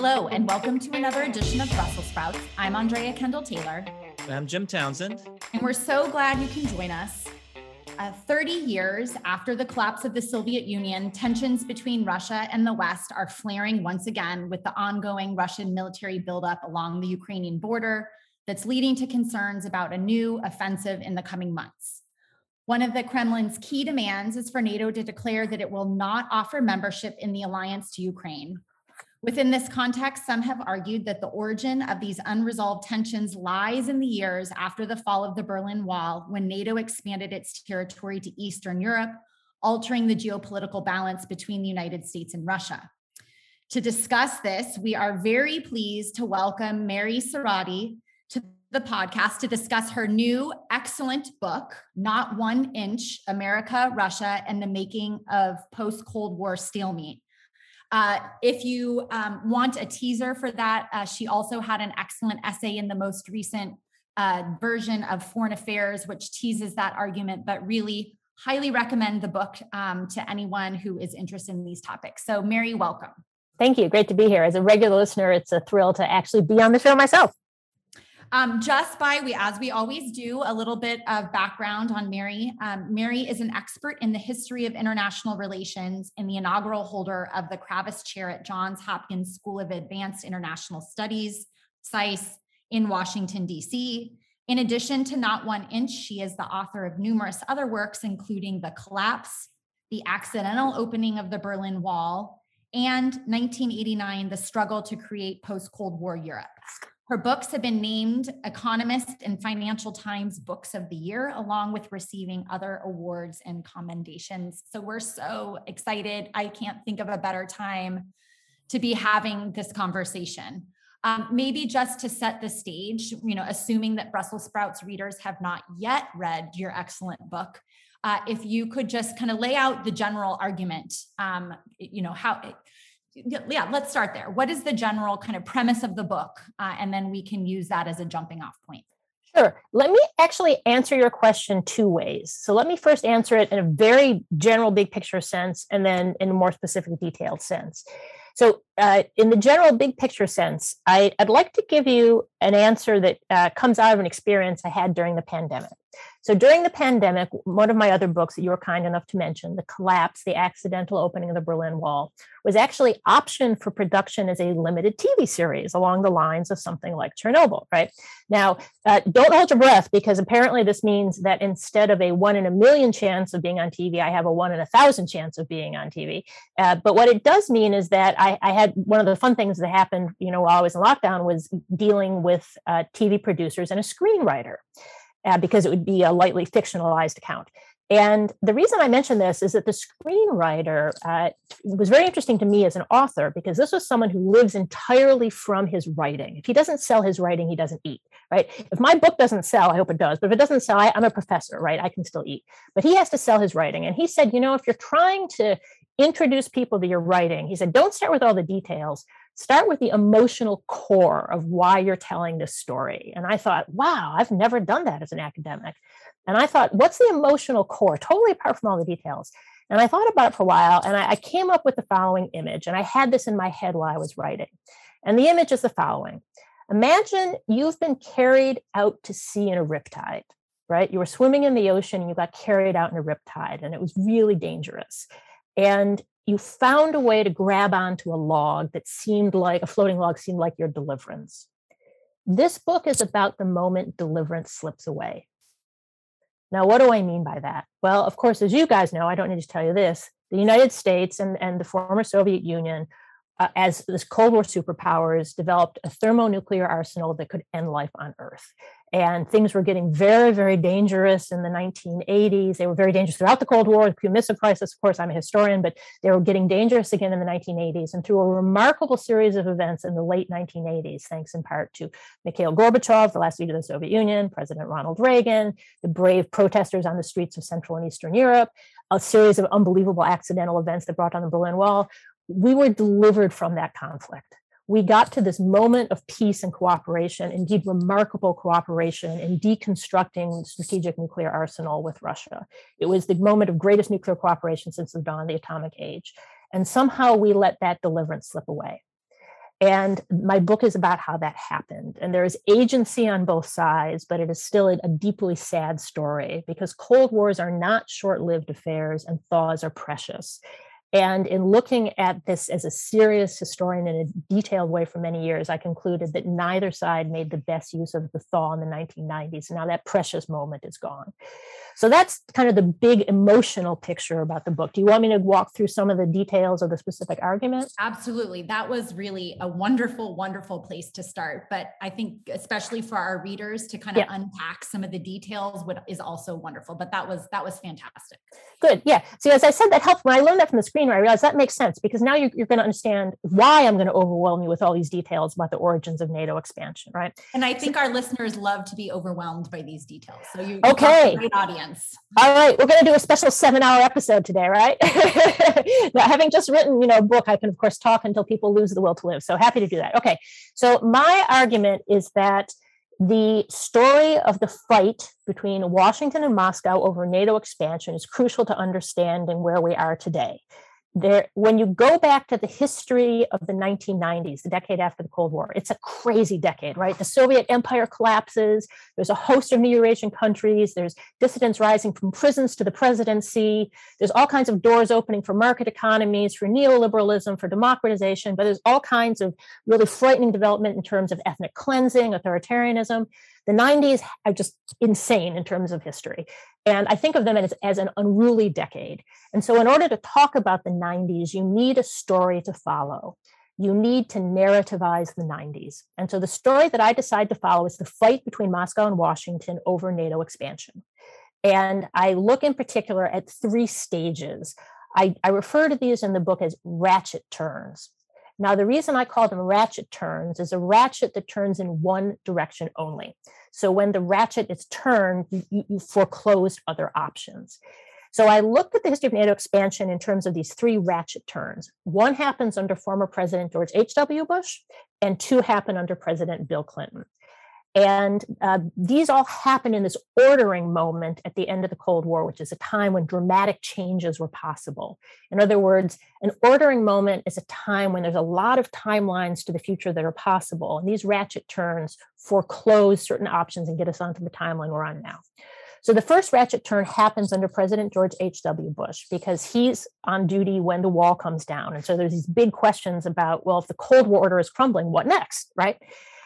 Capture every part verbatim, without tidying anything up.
Hello, and welcome to another edition of Brussels Sprouts. I'm Andrea Kendall-Taylor. And I'm Jim Townsend. And we're so glad you can join us. Uh, thirty years after the collapse of the Soviet Union, tensions between Russia and the West are flaring once again with the ongoing Russian military buildup along the Ukrainian border that's leading to concerns about a new offensive in the coming months. One of the Kremlin's key demands is for NATO to declare that it will not offer membership in the alliance to Ukraine. Within this context, some have argued that the origin of these unresolved tensions lies in the years after the fall of the Berlin Wall, when NATO expanded its territory to Eastern Europe, altering the geopolitical balance between the United States and Russia. To discuss this, we are very pleased to welcome Mary Sarati to the podcast to discuss her new excellent book, Not One Inch, America, Russia, and the Making of Post-Cold War Stalemate. Uh, if you um, want a teaser for that, uh, she also had an excellent essay in the most recent uh, version of Foreign Affairs, which teases that argument, but really highly recommend the book um, to anyone who is interested in these topics. So Mary, welcome. Thank you. Great to be here. As a regular listener, it's a thrill to actually be on the show myself. Um, just by, we, as we always do, a little bit of background on Mary. Um, Mary is an expert in the history of international relations and the inaugural holder of the Kravis Chair at Johns Hopkins School of Advanced International Studies, SICE, in Washington, D C. In addition to Not One Inch, she is the author of numerous other works, including The Collapse, The Accidental Opening of the Berlin Wall, and nineteen eighty-nine, The Struggle to Create Post-Cold War Europe. Her books have been named Economist and Financial Times Books of the Year, along with receiving other awards and commendations. So we're so excited. I can't think of a better time to be having this conversation. Um, maybe just to set the stage, you know, assuming that Brussels Sprouts readers have not yet read your excellent book, uh, if you could just kind of lay out the general argument, um, you know, how... It, Yeah, let's start there. What is the general kind of premise of the book? Uh, and then we can use that as a jumping off point. Sure. Let me actually answer your question two ways. So let me first answer it in a very general big picture sense, and then in a more specific detailed sense. So uh, in the general big picture sense, I, I'd like to give you an answer that uh, comes out of an experience I had during the pandemic. So during the pandemic, one of my other books that you were kind enough to mention, The Collapse, The Accidental Opening of the Berlin Wall, was actually optioned for production as a limited T V series along the lines of something like Chernobyl, right? Now, uh, don't hold your breath, because apparently this means that instead of a one in a million chance of being on T V, I have a one in a thousand chance of being on T V. Uh, but what it does mean is that I, I had one of the fun things that happened, you know, while I was in lockdown was dealing with uh, T V producers and a screenwriter. Uh, because it would be a lightly fictionalized account. And the reason I mention this is that the screenwriter uh, was very interesting to me as an author, because this was someone who lives entirely from his writing. If he doesn't sell his writing, he doesn't eat, right? If my book doesn't sell, I hope it does, but if it doesn't sell, I, I'm a professor, right? I can still eat. But he has to sell his writing. And he said, you know, if you're trying to introduce people to your writing, he said, don't start with all the details. Start with the emotional core of why you're telling this story. And I thought, wow, I've never done that as an academic. And I thought, what's the emotional core, totally apart from all the details? And I thought about it for a while, and I, I came up with the following image. And I had this in my head while I was writing. And the image is the following. Imagine you've been carried out to sea in a riptide, right? You were swimming in the ocean, and you got carried out in a riptide, and it was really dangerous. And you found a way to grab onto a log that seemed like, a floating log seemed like your deliverance. This book is about the moment deliverance slips away. Now, what do I mean by that? Well, of course, as you guys know, I don't need to tell you this, the United States and, and the former Soviet Union, uh, as this Cold War superpowers, developed a thermonuclear arsenal that could end life on Earth. And things were getting very, very dangerous in the nineteen eighties. They were very dangerous throughout the Cold War, the Cuban Missile Crisis. Of course, I'm a historian, but they were getting dangerous again in the nineteen eighties. And through a remarkable series of events in the late nineteen eighties, thanks in part to Mikhail Gorbachev, the last leader of the Soviet Union, President Ronald Reagan, the brave protesters on the streets of Central and Eastern Europe, a series of unbelievable accidental events that brought down the Berlin Wall, we were delivered from that conflict. We got to this moment of peace and cooperation, indeed remarkable cooperation in deconstructing the strategic nuclear arsenal with Russia. It was the moment of greatest nuclear cooperation since the dawn of the atomic age. And somehow we let that deliverance slip away. And my book is about how that happened. And there is agency on both sides, but it is still a, a deeply sad story because Cold Wars are not short-lived affairs and thaws are precious. And in looking at this as a serious historian in a detailed way for many years, I concluded that neither side made the best use of the thaw in the nineteen nineties. Now that precious moment is gone. So that's kind of the big emotional picture about the book. Do you want me to walk through some of the details of the specific argument? Absolutely. That was really a wonderful, wonderful place to start. But I think especially for our readers to kind of yeah. unpack some of the details what is also wonderful. But that was that was fantastic. Good. Yeah. So as I said, that helped when I learned that from the screen. I realized that makes sense because now you're, you're going to understand why I'm going to overwhelm you with all these details about the origins of NATO expansion, right? And I think so, our listeners love to be overwhelmed by these details. So you, you okay, great audience. All right, we're going to do a special seven-hour episode today, right? Now, having just written, you know, a book, I can of course talk until people lose the will to live. So happy to do that. Okay, so my argument is that the story of the fight between Washington and Moscow over NATO expansion is crucial to understanding where we are today. There, when you go back to the history of the nineteen nineties, the decade after the Cold War, it's a crazy decade, right? The Soviet Empire collapses. There's a host of new Eurasian countries. There's dissidents rising from prisons to the presidency. There's all kinds of doors opening for market economies, for neoliberalism, for democratization. But there's all kinds of really frightening development in terms of ethnic cleansing, authoritarianism. The nineties are just insane in terms of history. And I think of them as, as an unruly decade. And so in order to talk about the nineties, you need a story to follow. You need to narrativize the nineties. And so the story that I decide to follow is the fight between Moscow and Washington over NATO expansion. And I look in particular at three stages. I, I refer to these in the book as ratchet turns. Now, the reason I call them ratchet turns is a ratchet that turns in one direction only. So when the ratchet is turned, you, you foreclose other options. So I looked at the history of NATO expansion in terms of these three ratchet turns. One happens under former President George H W Bush, and two happen under President Bill Clinton. And uh, these all happen in this ordering moment at the end of the Cold War, which is a time when dramatic changes were possible. In other words, an ordering moment is a time when there's a lot of timelines to the future that are possible. And these ratchet turns foreclose certain options and get us onto the timeline we're on now. So the first ratchet turn happens under President George H W Bush because he's on duty when the wall comes down. And so there's these big questions about, well, if the Cold War order is crumbling, what next, right?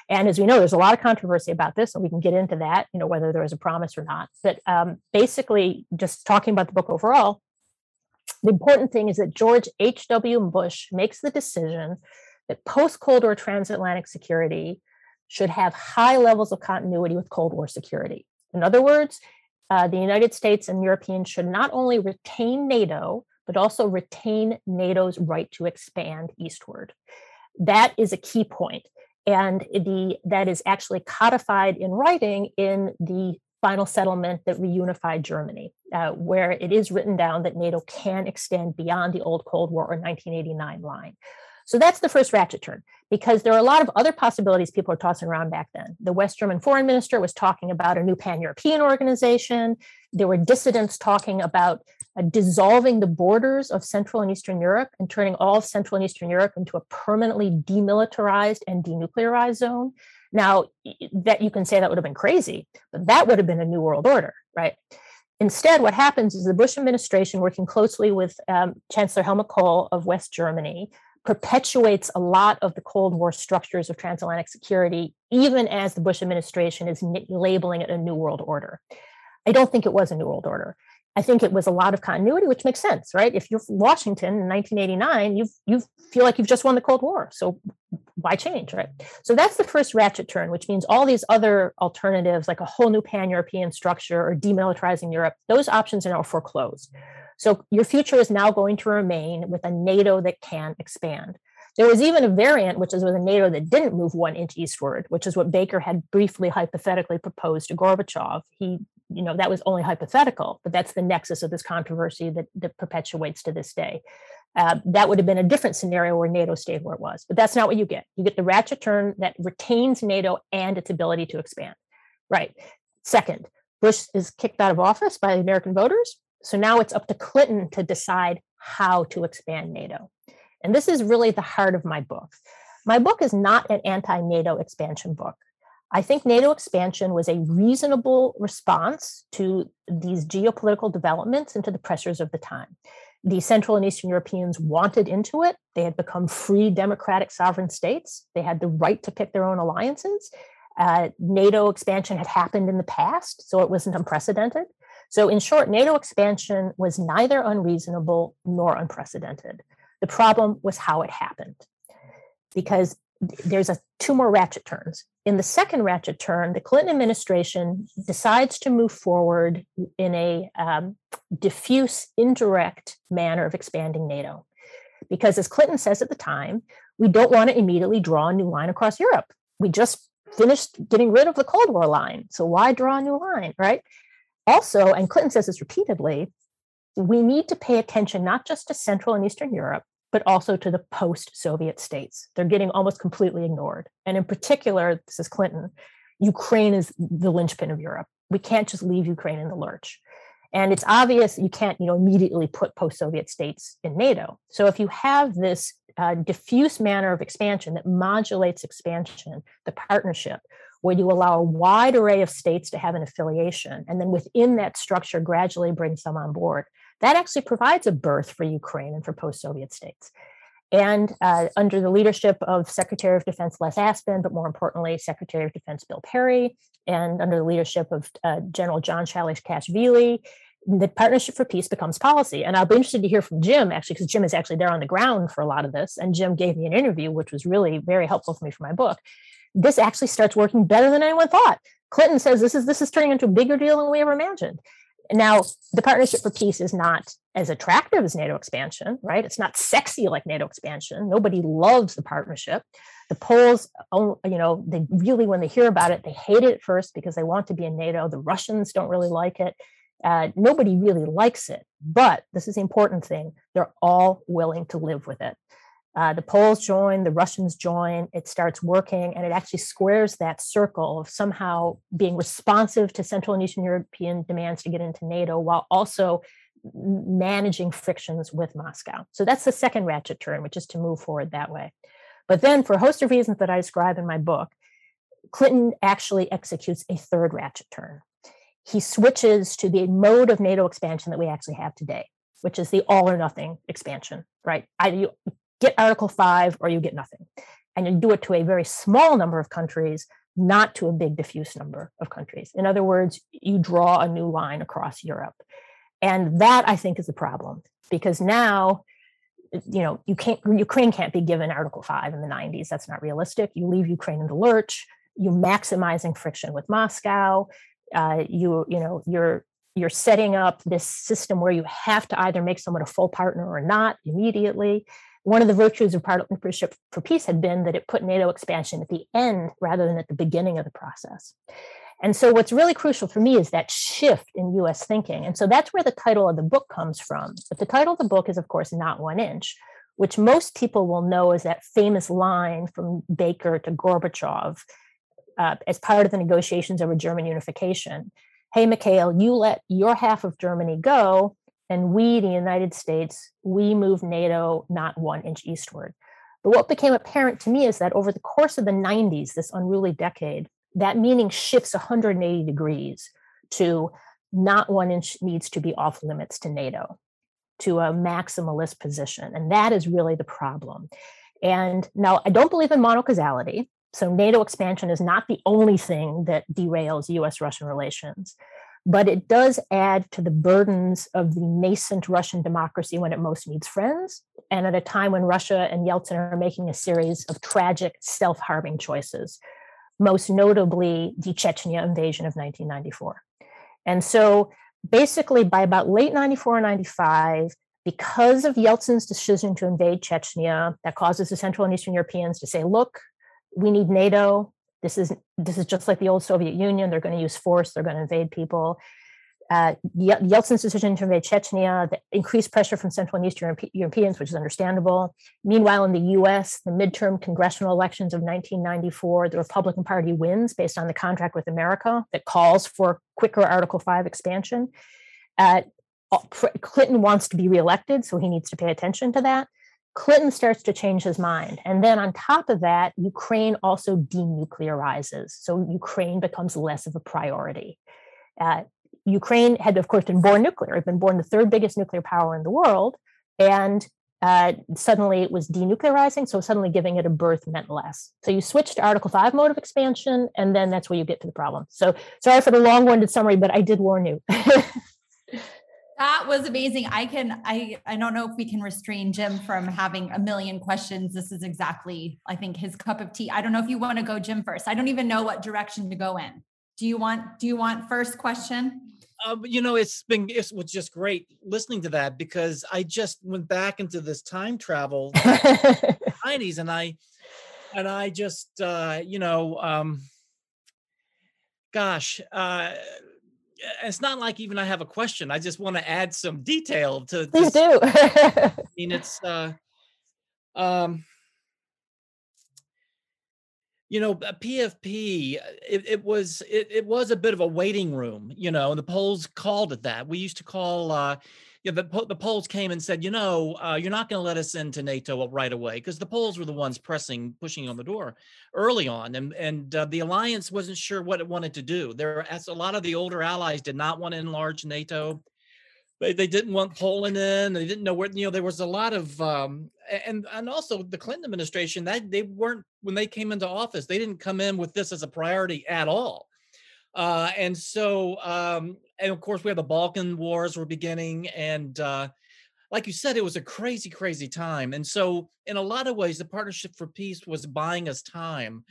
And as we know, there's a lot of controversy about this, and we can get into that, you know, whether there was a promise or not. But um, basically, just talking about the book overall, the important thing is that George H W Bush makes the decision that post-Cold War transatlantic security should have high levels of continuity with Cold War security. In other words, uh, the United States and Europeans should not only retain NATO, but also retain NATO's right to expand eastward. That is a key point. And the, that is actually codified in writing in the final settlement that reunified Germany, uh, where it is written down that NATO can extend beyond the old Cold War or nineteen eighty-nine line. So that's the first ratchet turn, because there are a lot of other possibilities people are tossing around back then. The West German foreign minister was talking about a new pan-European organization. There were dissidents talking about uh, dissolving the borders of Central and Eastern Europe and turning all of Central and Eastern Europe into a permanently demilitarized and denuclearized zone. Now, that you can say that would have been crazy, but that would have been a new world order, right? Instead, what happens is the Bush administration, working closely with um, Chancellor Helmut Kohl of West Germany, perpetuates a lot of the Cold War structures of transatlantic security, even as the Bush administration is labeling it a New World Order. I don't think it was a New World Order. I think it was a lot of continuity, which makes sense, right? If you're from Washington in nineteen eighty-nine, you you feel like you've just won the Cold War. So why change, right? So that's the first ratchet turn, which means all these other alternatives, like a whole new pan-European structure or demilitarizing Europe, those options are now foreclosed. So your future is now going to remain with a NATO that can expand. There was even a variant, which is with a NATO that didn't move one inch eastward, which is what Baker had briefly hypothetically proposed to Gorbachev. He, you know, that was only hypothetical, but that's the nexus of this controversy that, that perpetuates to this day. Uh, that would have been a different scenario where NATO stayed where it was, but that's not what you get. You get the ratchet turn that retains NATO and its ability to expand. Right. Second, Bush is kicked out of office by the American voters. So now it's up to Clinton to decide how to expand NATO. And this is really the heart of my book. My book is not an anti-NATO expansion book. I think NATO expansion was a reasonable response to these geopolitical developments and to the pressures of the time. The Central and Eastern Europeans wanted into it. They had become free democratic sovereign states. They had the right to pick their own alliances. Uh, NATO expansion had happened in the past, so it wasn't unprecedented. So in short, NATO expansion was neither unreasonable nor unprecedented. The problem was how it happened, because there's a, two more ratchet turns. In the second ratchet turn, the Clinton administration decides to move forward in a um, diffuse, indirect manner of expanding NATO. Because as Clinton says at the time, we don't want to immediately draw a new line across Europe. We just finished getting rid of the Cold War line. So why draw a new line, right? Also, and Clinton says this repeatedly, we need to pay attention not just to Central and Eastern Europe, but also to the post-Soviet states. They're getting almost completely ignored. And in particular, this is Clinton, Ukraine is the linchpin of Europe. We can't just leave Ukraine in the lurch. And it's obvious you can't, you know, immediately put post-Soviet states in NATO. So if you have this uh, diffuse manner of expansion that modulates expansion, the partnership, where you allow a wide array of states to have an affiliation, and then within that structure gradually bring some on board, that actually provides a berth for Ukraine and for post-Soviet states. And uh, under the leadership of Secretary of Defense Les Aspin, but more importantly, Secretary of Defense Bill Perry, and under the leadership of uh, General John Chalish Kashvili, the Partnership for Peace becomes policy. And I'll be interested to hear from Jim, actually, because Jim is actually there on the ground for a lot of this. And Jim gave me an interview, which was really very helpful for me for my book. This actually starts working better than anyone thought. Clinton says this is this is turning into a bigger deal than we ever imagined. Now, the Partnership for Peace is not as attractive as NATO expansion, right? It's not sexy like NATO expansion. Nobody loves the partnership. The Poles, you know, they really, when they hear about it, they hate it at first because they want to be in NATO. The Russians don't really like it. Uh, nobody really likes it. But this is the important thing. They're all willing to live with it. Uh, the Poles join, the Russians join, it starts working, and it actually squares that circle of somehow being responsive to Central and Eastern European demands to get into NATO while also managing frictions with Moscow. So that's the second ratchet turn, which is to move forward that way. But then for a host of reasons that I describe in my book, Clinton actually executes a third ratchet turn. He switches to the mode of NATO expansion that we actually have today, which is the all or nothing expansion, right? I, you, get Article five or you get nothing. And you do it to a very small number of countries, not to a big diffuse number of countries. In other words, you draw a new line across Europe. And that, I think, is the problem, because now, you know, you can't, Ukraine can't be given Article five in the nineties. That's not realistic. You leave Ukraine in the lurch. You're maximizing friction with Moscow. Uh, you, you know, you're You're setting up this system where you have to either make someone a full partner or not immediately. One of the virtues of Partnership for Peace had been that it put NATO expansion at the end rather than at the beginning of the process. And so what's really crucial for me is that shift in U S thinking. And so that's where the title of the book comes from. But the title of the book is, of course, Not One Inch, which most people will know is that famous line from Baker to Gorbachev uh, as part of the negotiations over German unification. Hey, Mikhail, you let your half of Germany go, and we, the United States, we move NATO not one inch eastward. But what became apparent to me is that over the course of the nineties, this unruly decade, that meaning shifts one hundred eighty degrees to not one inch needs to be off limits to NATO, to a maximalist position. And that is really the problem. And now I don't believe in monocausality. So NATO expansion is not the only thing that derails U S-Russian relations, but it does add to the burdens of the nascent Russian democracy when it most needs friends, and at a time when Russia and Yeltsin are making a series of tragic, self-harming choices, most notably the Chechnya invasion of nineteen ninety-four. And so basically by about late ninety-four and ninety-five, because of Yeltsin's decision to invade Chechnya, that causes the Central and Eastern Europeans to say, look, we need NATO. This is this is just like the old Soviet Union. They're going to use force. They're going to invade people. Uh, Yeltsin's decision to invade Chechnya, the increased pressure from Central and Eastern Europeans, which is understandable. Meanwhile, in the U S, the midterm congressional elections of nineteen ninety-four, the Republican Party wins based on the contract with America that calls for quicker Article five expansion. Uh, Clinton wants to be reelected, so he needs to pay attention to that. Clinton starts to change his mind. And then on top of that, Ukraine also denuclearizes. So Ukraine becomes less of a priority. Uh, Ukraine had, of course, been born nuclear. It had been born the third biggest nuclear power in the world. And uh, suddenly it was denuclearizing. So suddenly giving it a birth meant less. So you switch to Article five mode of expansion, and then that's where you get to the problem. So sorry for the long-winded summary, but I did warn you. That was amazing. I can, I, I don't know if we can restrain Jim from having a million questions. This is exactly, I think, his cup of tea. I don't know if you want to go, Jim, first. I don't even know what direction to go in. Do you want, do you want first question? Um, you know, it's been, it was just great listening to that, because I just went back into this time travel nineties and I, and I just, uh, you know, um, gosh, uh, it's not like even I have a question. I just want to add some detail to this. Please do. I mean, it's, uh, um, you know, P F P, it, it was, it, it was a bit of a waiting room, you know, and the polls called it that. We used to call, uh, you know, the, the polls came and said, you know, uh, you're not going to let us into NATO right away, because the polls were the ones pressing, pushing on the door early on. And and uh, the alliance wasn't sure what it wanted to do. There, as a lot of the older allies did not want to enlarge NATO. They, they didn't want Poland in. They didn't know where, you know, there was a lot of, um, and and also the Clinton administration, that they weren't, when they came into office, they didn't come in with this as a priority at all. Uh, and so, um, and of course, we had the Balkan Wars were beginning. And uh, like you said, it was a crazy, crazy time. And so in a lot of ways, the Partnership for Peace was buying us time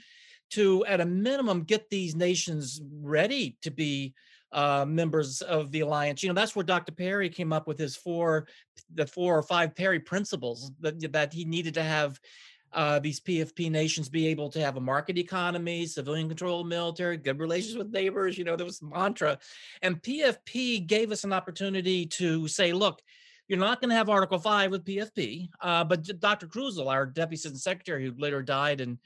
to, at a minimum, get these nations ready to be uh, members of the alliance. You know, that's where Doctor Perry came up with his four, the four or five Perry principles that, that he needed to have Uh, these P F P nations be able to have a market economy, civilian control, military, good relations with neighbors. You know, there was a mantra. And P F P gave us an opportunity to say, look, you're not going to have Article five with P F P, uh, but Doctor Krusel, our deputy assistant secretary, who later died in,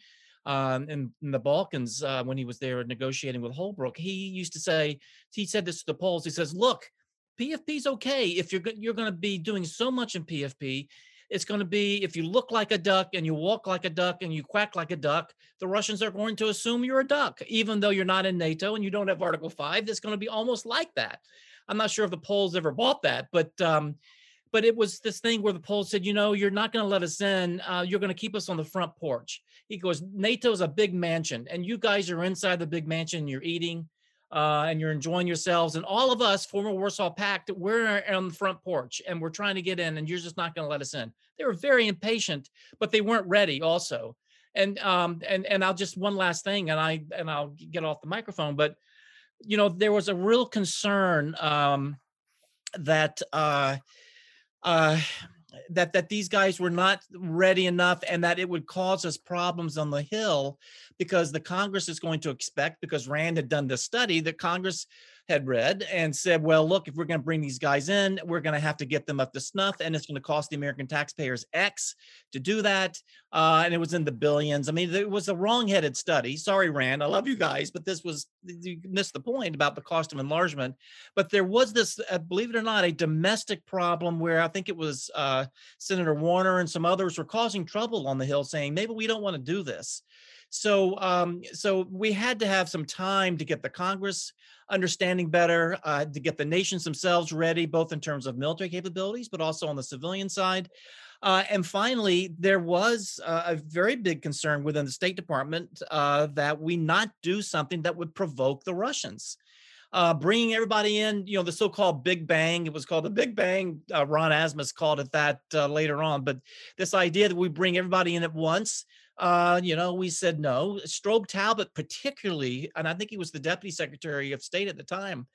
um, in, in the Balkans uh, when he was there negotiating with Holbrooke, he used to say, he said this to the Poles, he says, look, P F P's okay if you're, you're going to be doing so much in P F P. It's going to be, if you look like a duck and you walk like a duck and you quack like a duck, the Russians are going to assume you're a duck, even though you're not in NATO and you don't have Article five. It's going to be almost like that. I'm not sure if the Poles ever bought that, but um, but it was this thing where the Poles said, you know, you're not going to let us in. Uh, you're going to keep us on the front porch. He goes, NATO's a big mansion, and you guys are inside the big mansion. You're eating uh, and you're enjoying yourselves. And all of us, former Warsaw Pact, we're on the front porch and we're trying to get in, and you're just not going to let us in. They were very impatient, but they weren't ready also. And um, and and I'll just one last thing, and I and I'll get off the microphone. But you know, there was a real concern um, that uh, uh, that that these guys were not ready enough, and that it would cause us problems on the Hill, because the Congress is going to expect, because Rand had done this study that Congress had read and said, well, look, if we're going to bring these guys in, we're going to have to get them up to snuff, and it's going to cost the American taxpayers X to do that. Uh, and it was in the billions. I mean, it was a wrong-headed study. Sorry, Rand, I love you guys, but this was, you missed the point about the cost of enlargement. But there was this, uh, believe it or not, a domestic problem where I think it was uh, Senator Warner and some others were causing trouble on the Hill, saying, maybe we don't want to do this. So, um, so we had to have some time to get the Congress understanding better, uh, to get the nations themselves ready, both in terms of military capabilities, but also on the civilian side. Uh, and finally, there was uh, a very big concern within the State Department uh, that we not do something that would provoke the Russians. Uh, bringing everybody in, you know, the so-called Big Bang. It was called the Big Bang. Uh, Ron Asmus called it that uh, later on. But this idea that we bring everybody in at once, uh, you know, we said no. Strobe Talbott particularly, and I think he was the Deputy Secretary of State at the time,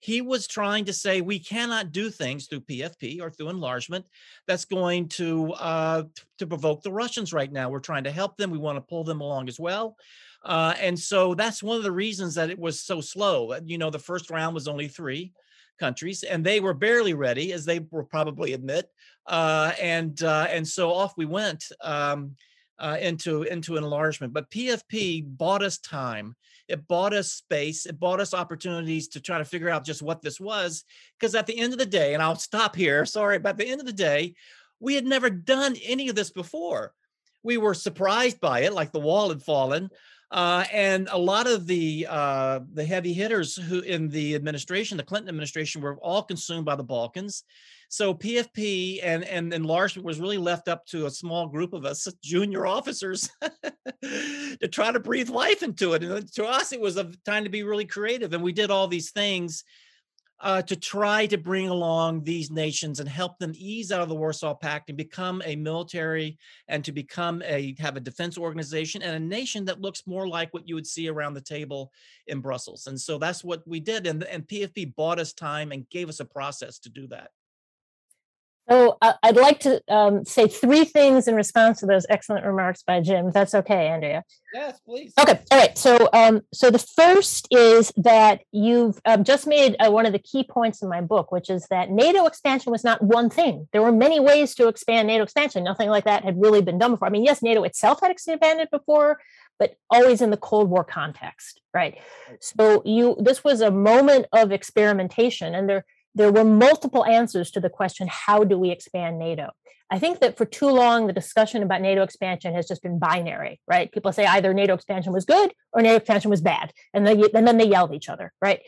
he was trying to say we cannot do things through P F P or through enlargement that's going to uh, to provoke the Russians right now. We're trying to help them. We want to pull them along as well. Uh, and so that's one of the reasons that it was so slow. You know, the first round was only three countries, and they were barely ready, as they will probably admit. Uh, and uh, and so off we went um, uh, into into enlargement. But P F P bought us time. It bought us space. It bought us opportunities to try to figure out just what this was. Because at the end of the day, and I'll stop here. Sorry, but at the end of the day, We had never done any of this before. We were surprised by it, like the wall had fallen. Uh, and a lot of the uh, the heavy hitters who in the administration, the Clinton administration, were all consumed by the Balkans. So P F P and, and enlargement was really left up to a small group of us junior officers to try to breathe life into it. And to us, it was a time to be really creative. And we did all these things uh, to try to bring along these nations and help them ease out of the Warsaw Pact and become a military and to become a have a defense organization and a nation that looks more like what you would see around the table in Brussels. And so that's what we did. And, and P F P bought us time and gave us a process to do that. So uh, I'd like to um, say three things in response to those excellent remarks by Jim. If that's okay, Andrea. Yes, please. Okay. All right. So, um, so the first is that you've um, just made uh, one of the key points in my book, which is that NATO expansion was not one thing. There were many ways to expand NATO expansion. Nothing like that had really been done before. I mean, yes, NATO itself had expanded before, but always in the Cold War context, right? So you, this was a moment of experimentation, and there. There were multiple answers to the question, how do we expand NATO? I think that for too long, the discussion about NATO expansion has just been binary, right? People say either NATO expansion was good or NATO expansion was bad, and, they, and then they yell at each other, right?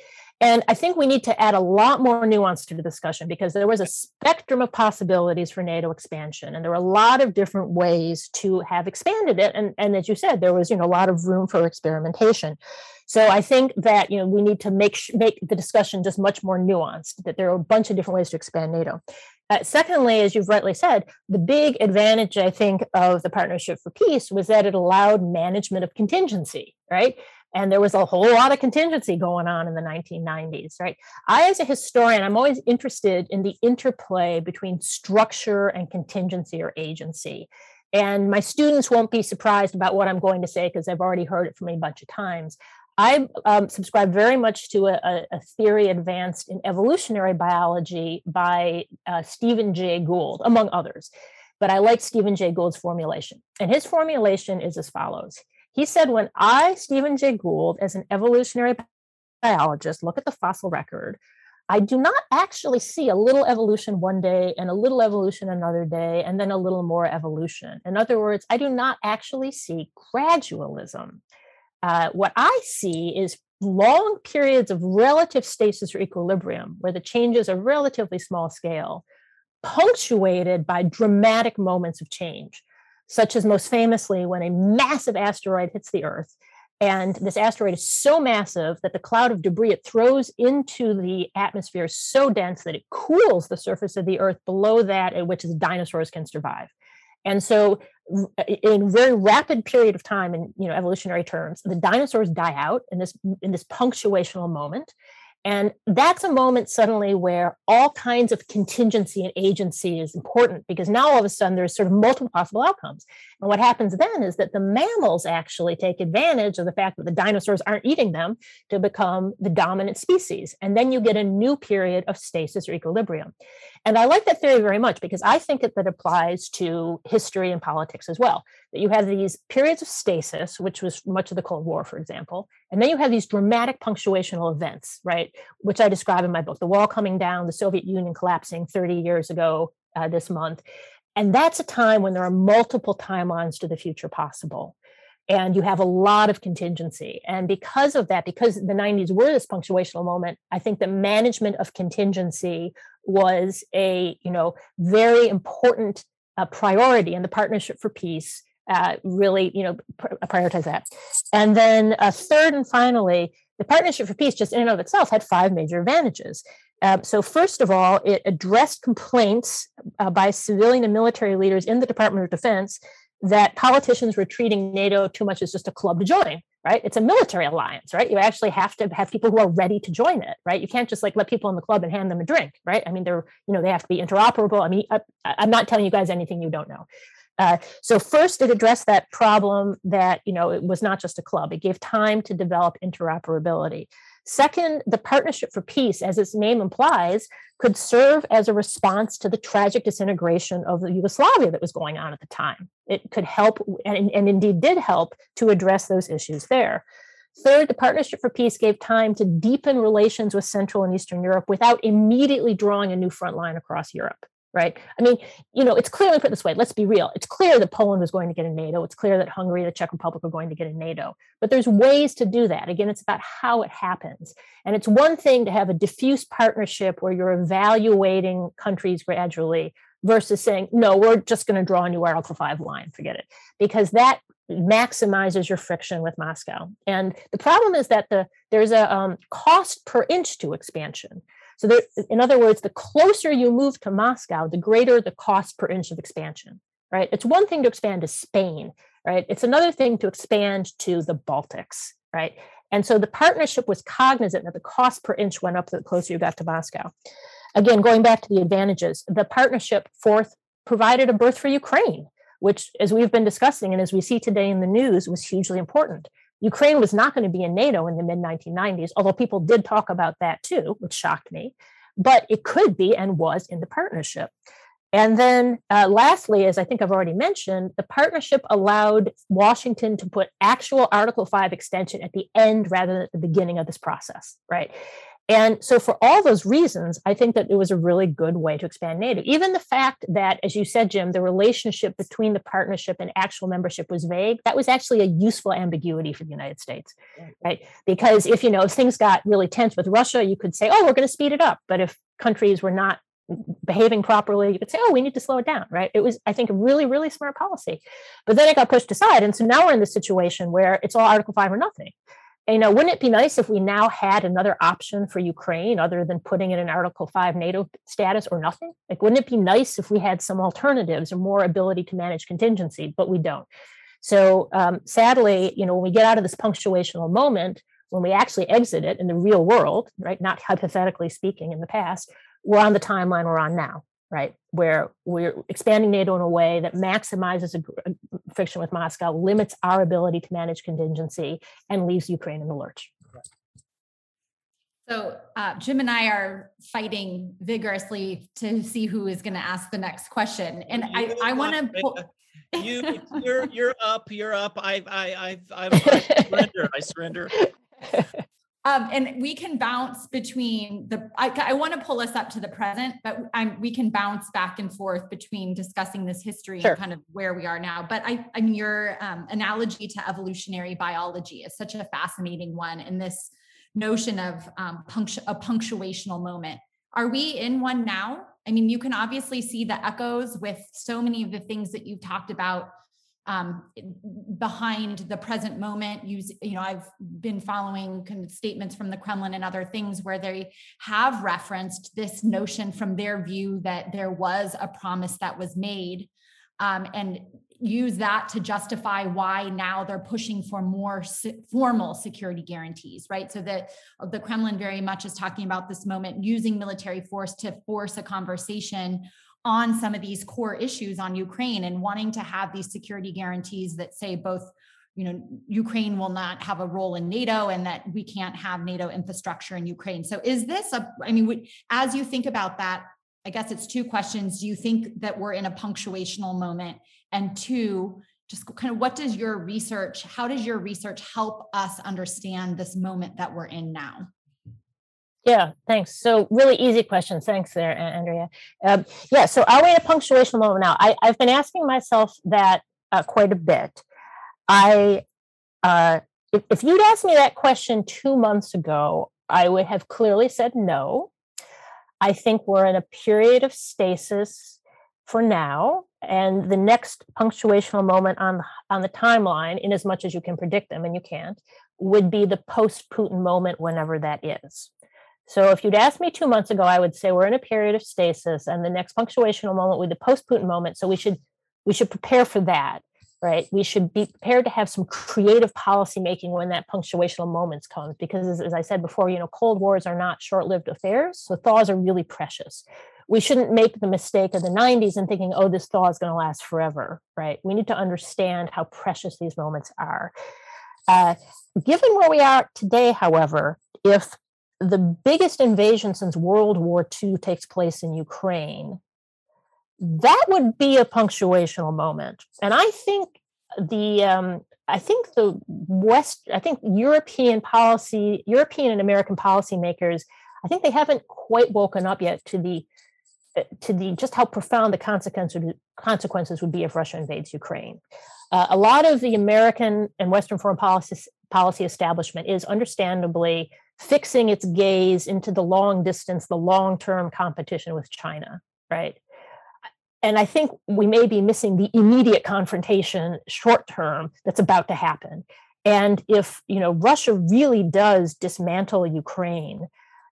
And I think we need to add a lot more nuance to the discussion, because there was a spectrum of possibilities for NATO expansion, and there were a lot of different ways to have expanded it. And, and as you said, there was, you know, a lot of room for experimentation. So I think that, you know, we need to make make the discussion just much more nuanced, that there are a bunch of different ways to expand NATO. Uh, secondly, as you've rightly said, the big advantage, I think, of the Partnership for Peace was that it allowed management of contingency, right? And there was a whole lot of contingency going on in the nineteen nineties, right? I, as a historian, I'm always interested in the interplay between structure and contingency or agency. And my students won't be surprised about what I'm going to say, because I've already heard it from a bunch of times. I um, subscribe very much to a, a theory advanced in evolutionary biology by uh, Stephen Jay Gould, among others. But I like Stephen Jay Gould's formulation. And his formulation is as follows. He said, when I, Stephen Jay Gould, as an evolutionary biologist, look at the fossil record, I do not actually see a little evolution one day and a little evolution another day, and then a little more evolution. In other words, I do not actually see gradualism. Uh, what I see is long periods of relative stasis or equilibrium, where the changes are relatively small scale, punctuated by dramatic moments of change, such as most famously when a massive asteroid hits the Earth. And this asteroid is so massive that the cloud of debris it throws into the atmosphere is so dense that it cools the surface of the Earth below that at which the dinosaurs can survive. And so in a very rapid period of time, in you know evolutionary terms, the dinosaurs die out in this in this punctuational moment. And that's a moment suddenly where all kinds of contingency and agency is important, because now all of a sudden there's sort of multiple possible outcomes. And what happens then is that the mammals actually take advantage of the fact that the dinosaurs aren't eating them to become the dominant species. And then you get a new period of stasis or equilibrium. And I like that theory very much, because I think that that applies to history and politics as well, that you have these periods of stasis, which was much of the Cold War, for example, and then you have these dramatic punctuational events, right? Which I describe in my book, the wall coming down, the Soviet Union collapsing thirty years ago uh, this month. And that's a time when there are multiple timelines to the future possible. And you have a lot of contingency. And because of that, because the nineties were this punctuational moment, I think the management of contingency was a, you know, very important uh, priority in the Partnership for Peace. Uh, really, you know, pr- prioritize that. And then uh, third and finally, the Partnership for Peace just in and of itself had five major advantages. Um, so first of all, it addressed complaints uh, by civilian and military leaders in the Department of Defense that politicians were treating NATO too much as just a club to join, right? It's a military alliance, right? You actually have to have people who are ready to join it, right? You can't just like let people in the club and hand them a drink, right? I mean, they're, you know, they have to be interoperable. I mean, I, I'm not telling you guys anything you don't know. Uh, so first, it addressed that problem that, you know, it was not just a club. It gave time to develop interoperability. Second, the Partnership for Peace, as its name implies, could serve as a response to the tragic disintegration of Yugoslavia that was going on at the time. It could help, and, and indeed did help, to address those issues there. Third, the Partnership for Peace gave time to deepen relations with Central and Eastern Europe without immediately drawing a new front line across Europe. right? I mean, you know, it's clearly put this way. Let's be real. It's clear that Poland was going to get in NATO. It's clear that Hungary, the Czech Republic were going to get in NATO. But there's ways to do that. Again, it's about how it happens. And it's one thing to have a diffuse partnership where you're evaluating countries gradually versus saying, no, we're just going to draw a new Article five line. Forget it. Because that maximizes your friction with Moscow. And the problem is that the there's a um, cost per inch to expansion. So there, in other words, the closer you move to Moscow, the greater the cost per inch of expansion, right? It's one thing to expand to Spain, right? It's another thing to expand to the Baltics, right? And so the partnership was cognizant that the cost per inch went up the closer you got to Moscow. Again, going back to the advantages, the partnership, fourth, provided a berth for Ukraine, which, as we've been discussing and as we see today in the news, was hugely important. Ukraine was not going to be in NATO in the mid nineteen nineties, although people did talk about that too, which shocked me, but it could be and was in the partnership. And then uh, lastly, as I think I've already mentioned, the partnership allowed Washington to put actual Article five extension at the end rather than at the beginning of this process, right? And so for all those reasons, I think that it was a really good way to expand NATO. Even the fact that, as you said, Jim, the relationship between the partnership and actual membership was vague, that was actually a useful ambiguity for the United States, right? Because if, you know, if things got really tense with Russia, you could say, oh, we're going to speed it up. But if countries were not behaving properly, you could say, oh, we need to slow it down, right? It was, I think, a really, really smart policy. But then it got pushed aside. And so now we're in this situation where it's all Article five or nothing. You know, wouldn't it be nice if we now had another option for Ukraine other than putting it in Article five NATO status or nothing? Like, wouldn't it be nice if we had some alternatives or more ability to manage contingency? But we don't. So um, sadly, you know, when we get out of this punctuational moment, when we actually exit it in the real world, right, not hypothetically speaking in the past, we're on the timeline we're on now, right, where we're expanding NATO in a way that maximizes a, a friction with Moscow, limits our ability to manage contingency, and leaves Ukraine in the lurch. So uh, Jim and I are fighting vigorously to see who is going to ask the next question. And you I, I want to... Po- you, you're, you're up, you're up. I, I, I, I surrender, I surrender. Um, and we can bounce between the, I, I want to pull us up to the present, but I'm, we can bounce back and forth between discussing this history sure. and kind of where we are now. But I, I mean, your um, analogy to evolutionary biology is such a fascinating one. And this notion of um, punctu- a punctuational moment. Are we in one now? I mean, you can obviously see the echoes with so many of the things that you've talked about Um, behind the present moment. You, you know, I've been following kind of statements from the Kremlin and other things where they have referenced this notion from their view that there was a promise that was made um, and use that to justify why now they're pushing for more se- formal security guarantees, right? So that the Kremlin very much is talking about this moment, using military force to force a conversation on some of these core issues on Ukraine and wanting to have these security guarantees that say both, you know, Ukraine will not have a role in NATO and that we can't have NATO infrastructure in Ukraine. So is this a, I mean, as you think about that, I guess it's two questions. Do you think that we're in a punctuational moment? And two, just kind of what does your research, how does your research help us understand this moment that we're in now? Yeah, thanks. So really easy questions. Thanks there, Andrea. Um, yeah, so are we in a punctuational moment now? I, I've been asking myself that uh, quite a bit. I, uh, if, if you'd asked me that question two months ago, I would have clearly said no. I think we're in a period of stasis for now. And the next punctuational moment on, on the timeline, in as much as you can predict them, and you can't, would be the post-Putin moment, whenever that is. So if you'd asked me two months ago, I would say we're in a period of stasis, and the next punctuational moment would be the post-Putin moment. So we should we should prepare for that, right? We should be prepared to have some creative policymaking when that punctuational moment comes, because as, as I said before, you know, Cold Wars are not short-lived affairs. So thaws are really precious. We shouldn't make the mistake of the nineties and thinking, oh, this thaw is going to last forever, right? We need to understand how precious these moments are. Uh, given where we are today, however, if the biggest invasion since World War Two takes place in Ukraine, that would be a punctuational moment. And I think the um, I think the West, I think European policy, European and American policymakers, I think they haven't quite woken up yet to the to the just how profound the consequences consequences would be if Russia invades Ukraine. Uh, a lot of the American and Western foreign policy policy establishment is understandably fixing its gaze into the long distance, the long-term competition with China, right? And I think we may be missing the immediate confrontation short-term that's about to happen. And if, you know, Russia really does dismantle Ukraine,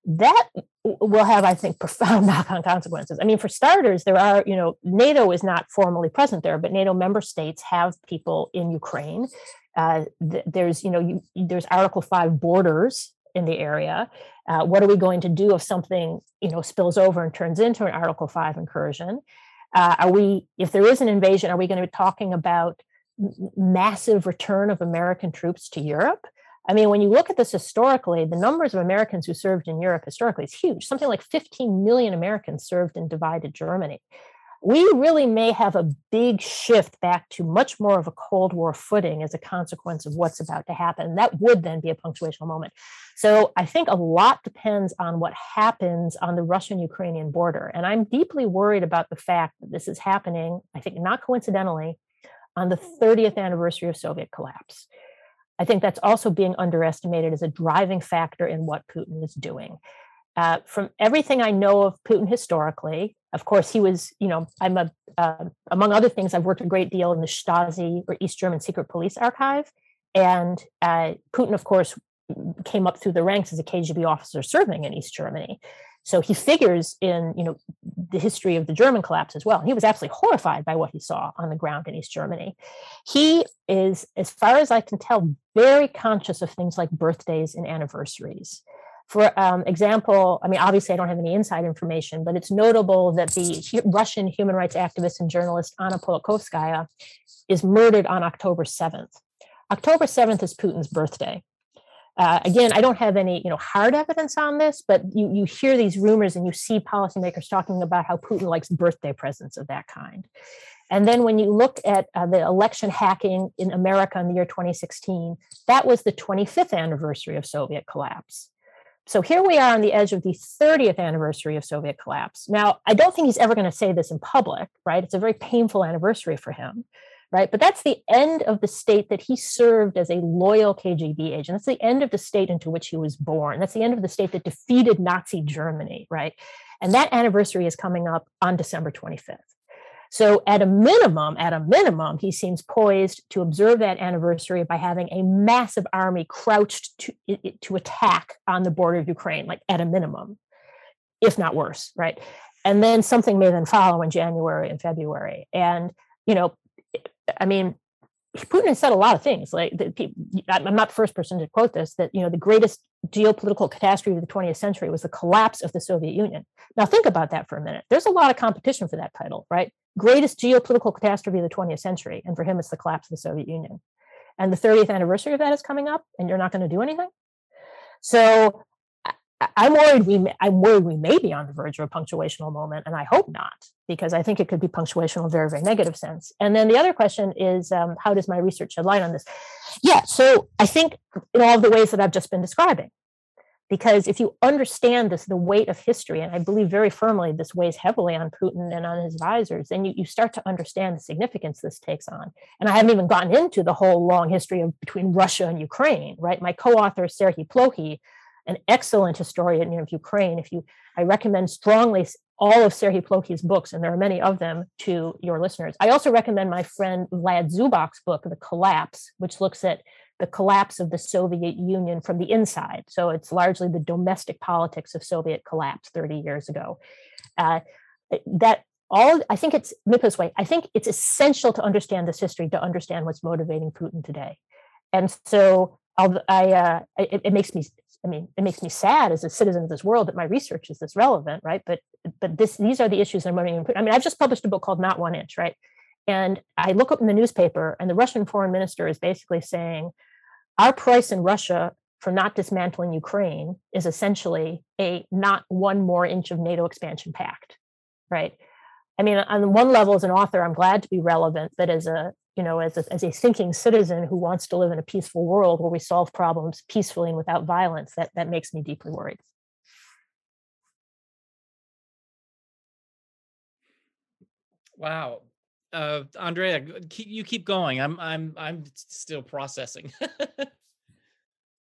that will have, I think, profound knock-on consequences. I mean, for starters, there are, you know, NATO is not formally present there, but NATO member states have people in Ukraine. Uh, th- there's, you know, you, there's Article five borders in the area. Uh, what are we going to do if something, you know, spills over and turns into an Article five incursion? Uh, are we, if there is an invasion, are we going to be talking about massive return of American troops to Europe? I mean, when you look at this historically, the numbers of Americans who served in Europe historically is huge. Something like fifteen million Americans served in divided Germany. We really may have a big shift back to much more of a Cold War footing as a consequence of what's about to happen. And that would then be a punctuational moment. So I think a lot depends on what happens on the Russian-Ukrainian border. And I'm deeply worried about the fact that this is happening, I think not coincidentally, on the thirtieth anniversary of Soviet collapse. I think that's also being underestimated as a driving factor in what Putin is doing. Uh, from everything I know of Putin historically, of course, he was, you know, I'm a, uh, among other things, I've worked a great deal in the Stasi or East German Secret Police Archive. And uh, Putin, of course, came up through the ranks as a K G B officer serving in East Germany. So he figures in, you know, the history of the German collapse as well. And he was absolutely horrified by what he saw on the ground in East Germany. He is, as far as I can tell, very conscious of things like birthdays and anniversaries. For um, example, I mean, obviously, I don't have any inside information, but it's notable that the Russian human rights activist and journalist Anna Politkovskaya is murdered on October seventh. October seventh is Putin's birthday. Uh, again, I don't have any, you know, hard evidence on this, but you, you hear these rumors and you see policymakers talking about how Putin likes birthday presents of that kind. And then when you look at uh, the election hacking in America in the year twenty sixteen, that was the twenty-fifth anniversary of Soviet collapse. So here we are on the edge of the thirtieth anniversary of Soviet collapse. Now, I don't think he's ever going to say this in public, right? It's a very painful anniversary for him. Right, but that's the end of the state that he served as a loyal K G B agent. That's the end of the state into which he was born. That's the end of the state that defeated Nazi Germany, right? And that anniversary is coming up on December twenty-fifth. So at a minimum, at a minimum, he seems poised to observe that anniversary by having a massive army crouched to, to attack on the border of Ukraine, like at a minimum, if not worse, right? And then something may then follow in January and February. And, you know, I mean, Putin has said a lot of things. Like, the, I'm not the first person to quote this, that, you know, the greatest geopolitical catastrophe of the twentieth century was the collapse of the Soviet Union. Now, think about that for a minute. There's a lot of competition for that title, right? Greatest geopolitical catastrophe of the twentieth century. And for him, it's the collapse of the Soviet Union. And the thirtieth anniversary of that is coming up, and you're not going to do anything? So I'm worried we may, I'm worried we may be on the verge of a punctuational moment, and I hope not, because I think it could be punctuational in a very, very negative sense. And then the other question is, um, how does my research shed light on this? Yeah, so I think in all of the ways that I've just been describing, because if you understand this, the weight of history, and I believe very firmly this weighs heavily on Putin and on his advisors, then you, you start to understand the significance this takes on. And I haven't even gotten into the whole long history of between Russia and Ukraine, right? My co-author, Serhii Plohi, an excellent historian of Ukraine. If you, I recommend strongly all of Serhii Plohi's books, and there are many of them, to your listeners. I also recommend my friend Vlad Zubak's book, The Collapse, which looks at the collapse of the Soviet Union from the inside. So it's largely the domestic politics of Soviet collapse thirty years ago. Uh, that all, I think it's, let me put it this way, I think it's essential to understand this history, to understand what's motivating Putin today. And so I'll, I, uh, it, it makes me, I mean, it makes me sad as a citizen of this world that my research is this relevant, right? But but this these are the issues that I'm running into. I mean, I've just published a book called Not One Inch, right? And I look up in the newspaper, and the Russian foreign minister is basically saying, our price in Russia for not dismantling Ukraine is essentially a not one more inch of NATO expansion pact, right? I mean, on one level, as an author, I'm glad to be relevant, but as a you know, as a, as a thinking citizen who wants to live in a peaceful world where we solve problems peacefully and without violence, that, that makes me deeply worried. Wow. Uh, Andrea, keep, you keep going. I'm I'm I'm still processing.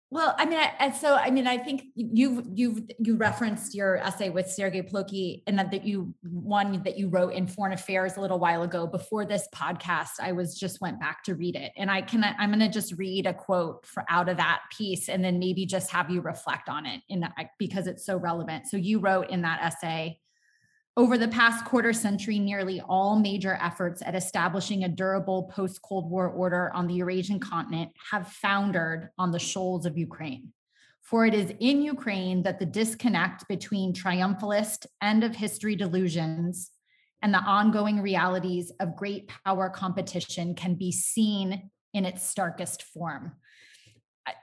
Well, I mean, I, and so I mean, I think you've you've you referenced your essay with Serhii Plohi, and that, that you one that you wrote in Foreign Affairs a little while ago. Before this podcast, I was just went back to read it, and I can I'm going to just read a quote for, out of that piece, and then maybe just have you reflect on it, in because it's so relevant. So you wrote in that essay, over the past quarter century, nearly all major efforts at establishing a durable post-Cold War order on the Eurasian continent have foundered on the shoals of Ukraine. For it is in Ukraine that the disconnect between triumphalist end-of-history delusions and the ongoing realities of great power competition can be seen in its starkest form.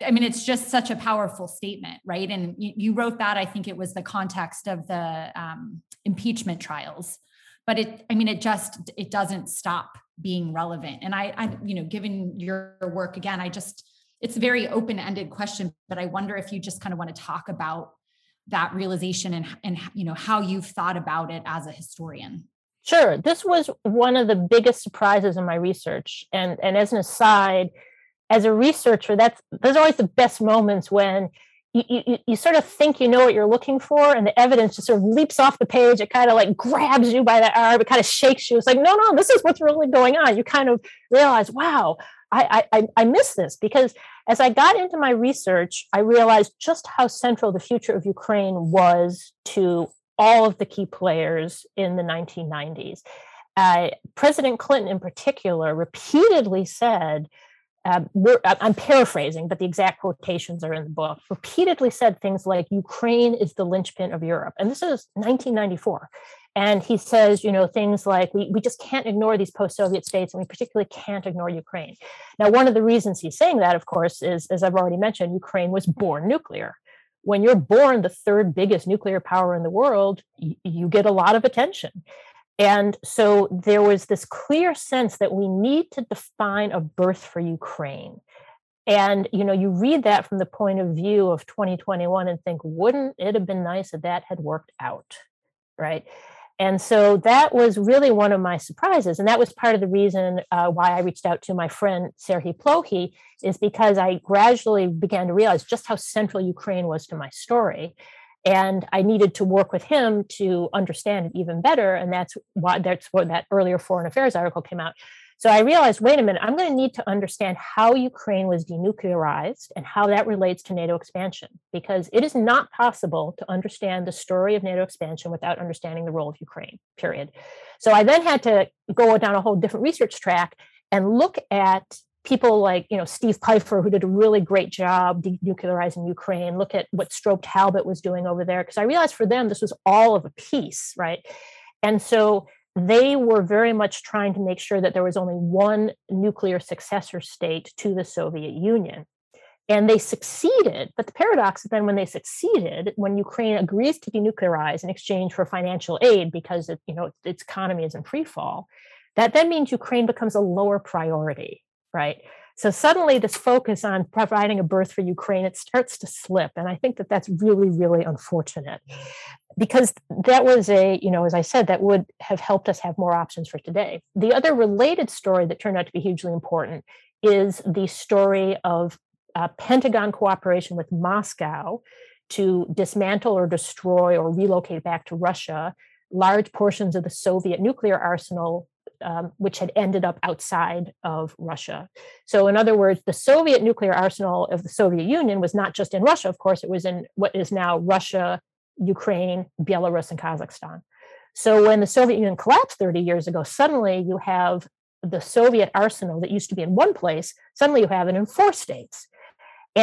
I mean, it's just such a powerful statement, right? And you, you wrote that, I think it was the context of the um, impeachment trials, but it, I mean, it just, it doesn't stop being relevant. And I, I, you know, given your work again, I just, it's a very open-ended question, but I wonder if you just kind of want to talk about that realization and, and, you know, how you've thought about it as a historian. Sure. This was one of the biggest surprises in my research. And, and as an aside, as a researcher, that's those are always the best moments when you, you you sort of think you know what you're looking for, and the evidence just sort of leaps off the page. It kind of like grabs you by the arm. It kind of shakes you. It's like, no, no, this is what's really going on. You kind of realize, wow, I I I missed this, because as I got into my research, I realized just how central the future of Ukraine was to all of the key players in the nineteen nineties. Uh, President Clinton, in particular, repeatedly said. Uh, we're, I'm paraphrasing, but the exact quotations are in the book, repeatedly said things like, Ukraine is the linchpin of Europe. And this is nineteen ninety-four. And he says, you know, things like, we, we just can't ignore these post-Soviet states, and we particularly can't ignore Ukraine. Now, one of the reasons he's saying that, of course, is, as I've already mentioned, Ukraine was born nuclear. When you're born the third biggest nuclear power in the world, y- you get a lot of attention. And so there was this clear sense that we need to define a birth for Ukraine. And, you know, you read that from the point of view of twenty twenty-one and think, wouldn't it have been nice if that had worked out, right? And so that was really one of my surprises. And that was part of the reason uh, why I reached out to my friend, Serhii Plohi, is because I gradually began to realize just how central Ukraine was to my story. And I needed to work with him to understand it even better. And that's why that's where that earlier Foreign Affairs article came out. So I realized, wait a minute, I'm going to need to understand how Ukraine was denuclearized and how that relates to NATO expansion, because it is not possible to understand the story of NATO expansion without understanding the role of Ukraine, period. So I then had to go down a whole different research track and look at people like, you know, Steve Pifer, who did a really great job denuclearizing Ukraine. Look at what Strobe Talbott was doing over there, because I realized for them this was all of a piece, right? And so they were very much trying to make sure that there was only one nuclear successor state to the Soviet Union. And they succeeded, but the paradox is then when they succeeded, when Ukraine agrees to denuclearize in exchange for financial aid because it, you know, its economy is in free fall, that then means Ukraine becomes a lower priority. Right. So suddenly this focus on providing a birth for Ukraine, it starts to slip. And I think that that's really, really unfortunate, because that was a, you know, as I said, that would have helped us have more options for today. The other related story that turned out to be hugely important is the story of uh, Pentagon cooperation with Moscow to dismantle or destroy or relocate back to Russia large portions of the Soviet nuclear arsenal, Um, which had ended up outside of Russia. So in other words, the Soviet nuclear arsenal of the Soviet Union was not just in Russia, of course, it was in what is now Russia, Ukraine, Belarus, and Kazakhstan. So when the Soviet Union collapsed thirty years ago, suddenly you have the Soviet arsenal that used to be in one place, suddenly you have it in four states.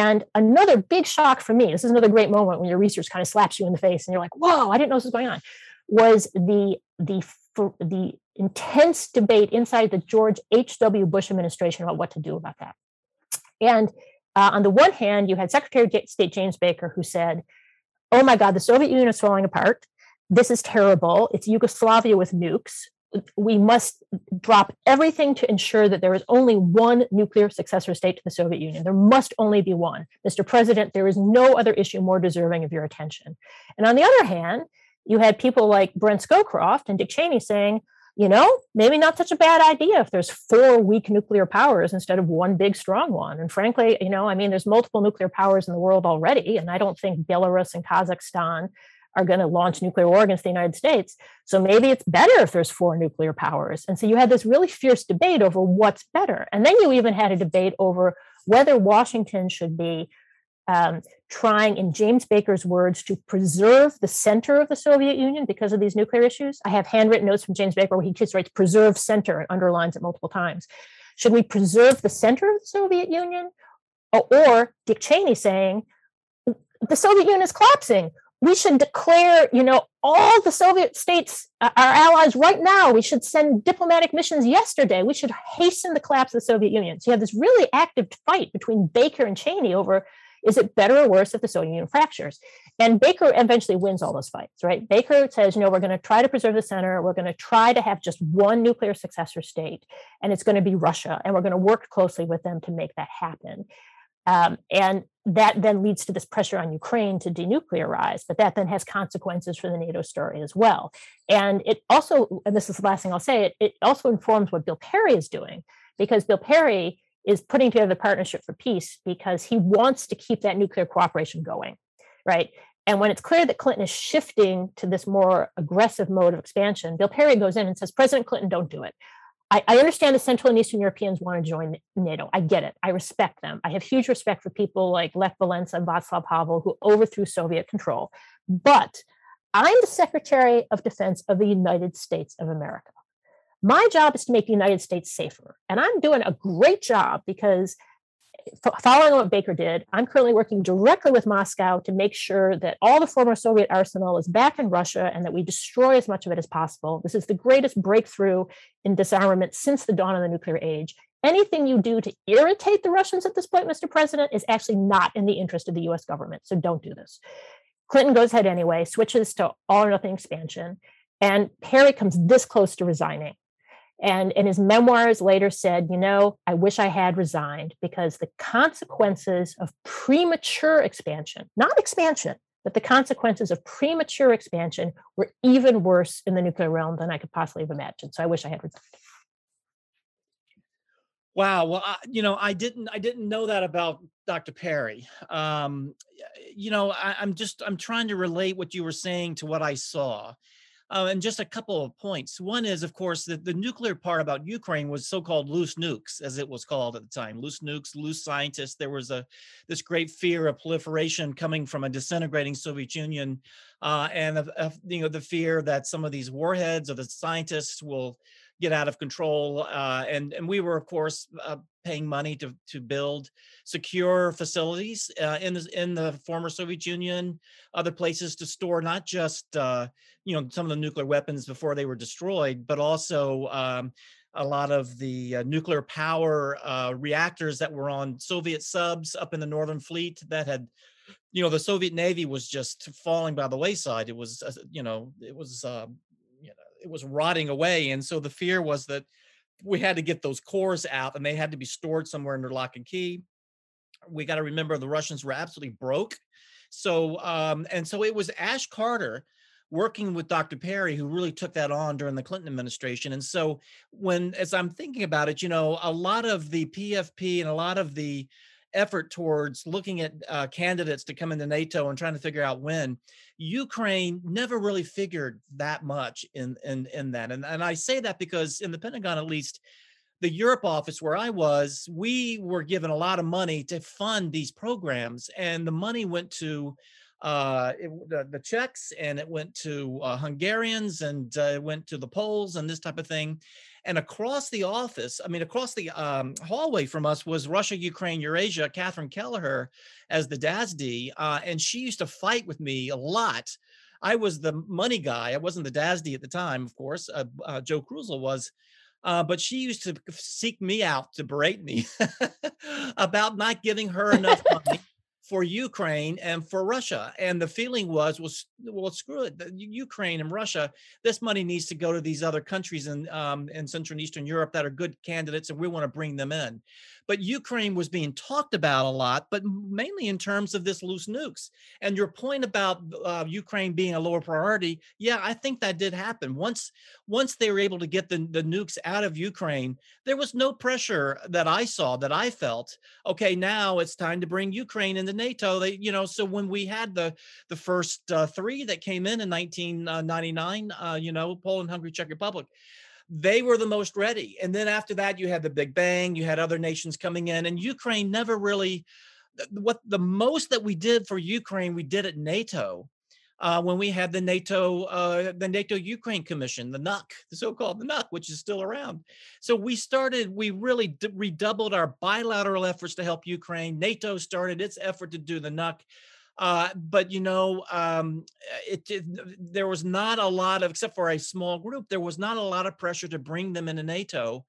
And another big shock for me, this is another great moment when your research kind of slaps you in the face and you're like, whoa, I didn't know this was going on, was the the the intense debate inside the George H W Bush administration about what to do about that. And uh, on the one hand, you had Secretary of State James Baker, who said, oh my God, the Soviet Union is falling apart. This is terrible. It's Yugoslavia with nukes. We must drop everything to ensure that there is only one nuclear successor state to the Soviet Union. There must only be one. Mister President, there is no other issue more deserving of your attention. And on the other hand, you had people like Brent Scowcroft and Dick Cheney saying, you know, maybe not such a bad idea if there's four weak nuclear powers instead of one big strong one. And frankly, you know, I mean, there's multiple nuclear powers in the world already, and I don't think Belarus and Kazakhstan are going to launch nuclear war against the United States. So maybe it's better if there's four nuclear powers. And so you had this really fierce debate over what's better. And then you even had a debate over whether Washington should be Um, trying, in James Baker's words, to preserve the center of the Soviet Union because of these nuclear issues. I have handwritten notes from James Baker where he just writes preserve center and underlines it multiple times. Should we preserve the center of the Soviet Union? Or, or Dick Cheney saying, the Soviet Union is collapsing. We should declare, you know, all the Soviet states, uh, our allies right now, we should send diplomatic missions yesterday. We should hasten the collapse of the Soviet Union. So you have this really active fight between Baker and Cheney over, is it better or worse if the Soviet Union fractures? And Baker eventually wins all those fights, right? Baker says, you know, we're going to try to preserve the center. We're going to try to have just one nuclear successor state, and it's going to be Russia. And we're going to work closely with them to make that happen. Um, and that then leads to this pressure on Ukraine to denuclearize, but that then has consequences for the NATO story as well. And it also, and this is the last thing I'll say, it, it also informs what Bill Perry is doing, because Bill Perry is putting together the Partnership for Peace because he wants to keep that nuclear cooperation going, right? And when it's clear that Clinton is shifting to this more aggressive mode of expansion, Bill Perry goes in and says, President Clinton, don't do it. I, I understand the Central and Eastern Europeans want to join NATO. I get it. I respect them. I have huge respect for people like Lech Walesa and Václav Havel who overthrew Soviet control. But I'm the Secretary of Defense of the United States of America. My job is to make the United States safer. And I'm doing a great job because following what Baker did, I'm currently working directly with Moscow to make sure that all the former Soviet arsenal is back in Russia and that we destroy as much of it as possible. This is the greatest breakthrough in disarmament since the dawn of the nuclear age. Anything you do to irritate the Russians at this point, Mister President, is actually not in the interest of the U S government. So don't do this. Clinton goes ahead anyway, switches to all or nothing expansion. And Perry comes this close to resigning. And in his memoirs later said, you know, I wish I had resigned because the consequences of premature expansion, not expansion, but the consequences of premature expansion were even worse in the nuclear realm than I could possibly have imagined. So I wish I had resigned. Wow. Well, I, you know, I didn't I didn't know that about Doctor Perry. Um, you know, I, I'm just I'm trying to relate what you were saying to what I saw. Uh, and just a couple of points. One is, of course, that the nuclear part about Ukraine was so-called loose nukes, as it was called at the time. Loose nukes, loose scientists. There was a this great fear of proliferation coming from a disintegrating Soviet Union, uh, and of, of, you know, the fear that some of these warheads or the scientists will get out of control. Uh, and and we were, of course, uh, paying money to to build secure facilities uh, in the, in the former Soviet Union, other places to store not just uh, you know some of the nuclear weapons before they were destroyed, but also um, a lot of the uh, nuclear power uh, reactors that were on Soviet subs up in the Northern Fleet that had. You know, the Soviet Navy was just falling by the wayside. It was uh, you know it was. Uh, It was rotting away. And so the fear was that we had to get those cores out and they had to be stored somewhere under lock and key. We got to remember the Russians were absolutely broke. So, um, and so it was Ash Carter working with Doctor Perry who really took that on during the Clinton administration. And so when, as I'm thinking about it, you know, a lot of the P F P and a lot of the effort towards looking at uh, candidates to come into NATO and trying to figure out when, Ukraine never really figured that much in, in, in that. And, and I say that because in the Pentagon, at least, the Europe office where I was, we were given a lot of money to fund these programs. And the money went to uh, it, the, the Czechs and it went to uh, Hungarians and uh, it went to the Poles and this type of thing. And across the office, I mean, across the um, hallway from us was Russia, Ukraine, Eurasia, Catherine Kelleher as the D A S D. Uh, and she used to fight with me a lot. I was the money guy. I wasn't the D A S D at the time, of course. Uh, uh, Joe Krusel was. Uh, but she used to seek me out to berate me about not giving her enough money for Ukraine and for Russia. And the feeling was, well, well screw it, the Ukraine and Russia, this money needs to go to these other countries in, um, in Central and Eastern Europe that are good candidates and we want to bring them in. But Ukraine was being talked about a lot, but mainly in terms of this loose nukes. And your point about uh, Ukraine being a lower priority, yeah, I think that did happen. Once once they were able to get the, the nukes out of Ukraine, there was no pressure that I saw, that I felt, okay, now it's time to bring Ukraine into NATO. They, you know, so when we had the, the first uh, three that came in in nineteen ninety-nine, uh, you know, Poland, Hungary, Czech Republic, they were the most ready. And then after that, you had the Big Bang, you had other nations coming in, and Ukraine never really, what the most that we did for Ukraine, we did at NATO uh, when we had the NATO, uh, the NATO-Ukraine Commission, the N U C, the so-called the N U C, which is still around. So we started, we really d- redoubled our bilateral efforts to help Ukraine. NATO started its effort to do the N U C. Uh, but, you know, um, it, it, there was not a lot of, except for a small group, there was not a lot of pressure to bring them into NATO.